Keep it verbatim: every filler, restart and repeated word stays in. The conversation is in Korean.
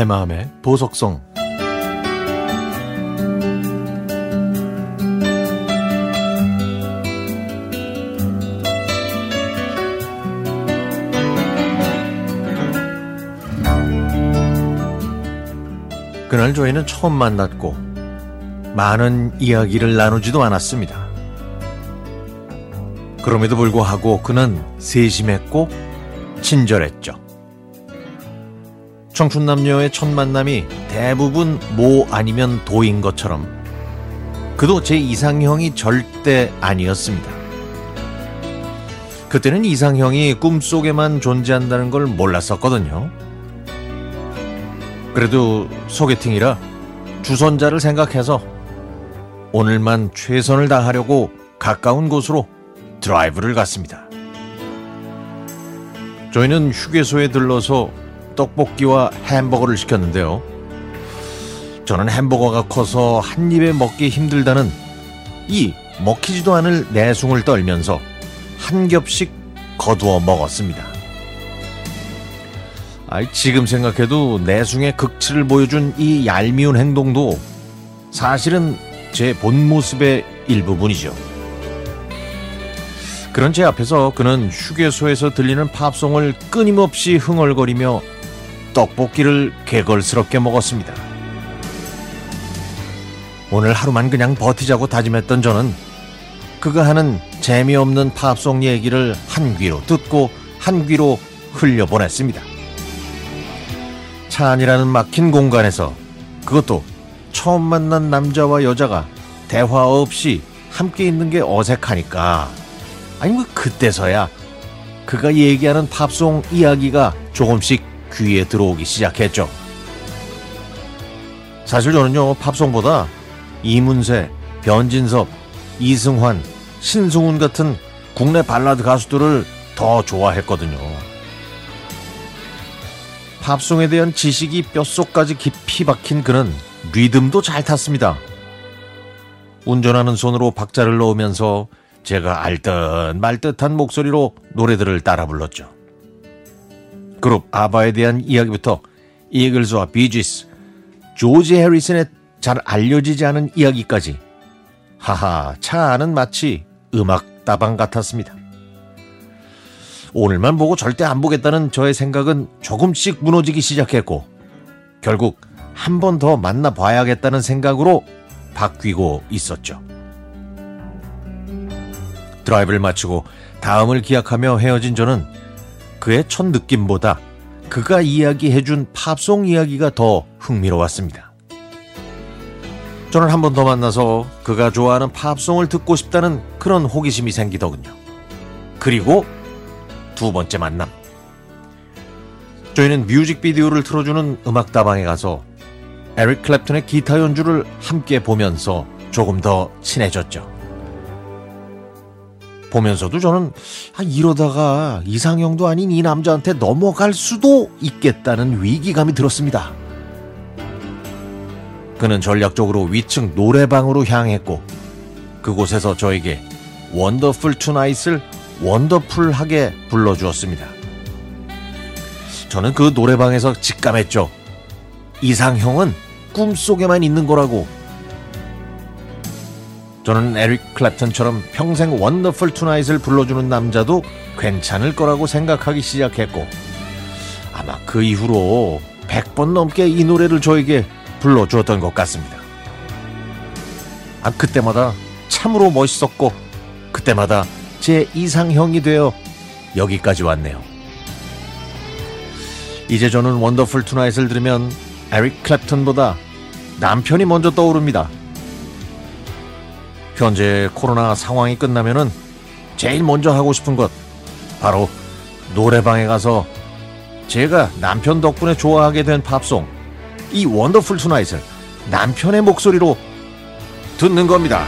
내 마음의 보석성. 그날 저희는 처음 만났고 많은 이야기를 나누지도 않았습니다. 그럼에도 불구하고 그는 세심했고 친절했죠. 청춘 남녀의 첫 만남이 대부분 모 아니면 도인 것처럼 그도 제 이상형이 절대 아니었습니다. 그때는 이상형이 꿈속에만 존재한다는 걸 몰랐었거든요. 그래도 소개팅이라 주선자를 생각해서 오늘만 최선을 다하려고 가까운 곳으로 드라이브를 갔습니다. 저희는 휴게소에 들러서 떡볶이와 햄버거를 시켰는데요. 저는 햄버거가 커서 한 입에 먹기 힘들다는 이 먹히지도 않을 내숭을 떨면서 한 겹씩 거두어 먹었습니다. 아이, 지금 생각해도 내숭의 극치를 보여준 이 얄미운 행동도 사실은 제 본 모습의 일부분이죠. 그런 제 앞에서 그는 휴게소에서 들리는 팝송을 끊임없이 흥얼거리며 떡볶이를 개걸스럽게 먹었습니다. 오늘 하루만 그냥 버티자고 다짐했던 저는 그가 하는 재미없는 팝송 얘기를 한 귀로 듣고 한 귀로 흘려보냈습니다. 차 안이라는 막힌 공간에서, 그것도 처음 만난 남자와 여자가 대화 없이 함께 있는 게 어색하니까, 아니 뭐 그때서야 그가 얘기하는 팝송 이야기가 조금씩 귀에 들어오기 시작했죠. 사실 저는요, 팝송보다 이문세, 변진섭, 이승환, 신승훈 같은 국내 발라드 가수들을 더 좋아했거든요. 팝송에 대한 지식이 뼛속까지 깊이 박힌 그는 리듬도 잘 탔습니다. 운전하는 손으로 박자를 넣으면서 제가 알듯 말듯한 목소리로 노래들을 따라 불렀죠. 그룹 아바에 대한 이야기부터 이글스와 비지스, 조지 해리슨의 잘 알려지지 않은 이야기까지, 하하, 차 안은 마치 음악다방 같았습니다. 오늘만 보고 절대 안 보겠다는 저의 생각은 조금씩 무너지기 시작했고, 결국 한 번 더 만나봐야겠다는 생각으로 바뀌고 있었죠. 드라이브를 마치고 다음을 기약하며 헤어진 저는 그의 첫 느낌보다 그가 이야기해준 팝송 이야기가 더 흥미로웠습니다. 저는 한 번 더 만나서 그가 좋아하는 팝송을 듣고 싶다는 그런 호기심이 생기더군요. 그리고 두 번째 만남. 저희는 뮤직비디오를 틀어주는 음악다방에 가서 에릭 클랩튼의 기타 연주를 함께 보면서 조금 더 친해졌죠. 보면서도 저는 아, 이러다가 이상형도 아닌 이 남자한테 넘어갈 수도 있겠다는 위기감이 들었습니다. 그는 전략적으로 위층 노래방으로 향했고, 그곳에서 저에게 원더풀 투나잇을 원더풀하게 불러주었습니다. 저는 그 노래방에서 직감했죠. 이상형은 꿈속에만 있는 거라고. 저는 에릭 클랩튼처럼 평생 원더풀 투나잇을 불러주는 남자도 괜찮을 거라고 생각하기 시작했고, 아마 그 이후로 백 번 넘게 이 노래를 저에게 불러주었던 것 같습니다. 아, 그때마다 참으로 멋있었고, 그때마다 제 이상형이 되어 여기까지 왔네요. 이제 저는 원더풀 투나잇을 들으면 에릭 클랩튼보다 남편이 먼저 떠오릅니다. 현재 코로나 상황이 끝나면은 제일 먼저 하고 싶은 것, 바로 노래방에 가서 제가 남편 덕분에 좋아하게 된 팝송, 이 원더풀 투나잇을 남편의 목소리로 듣는 겁니다.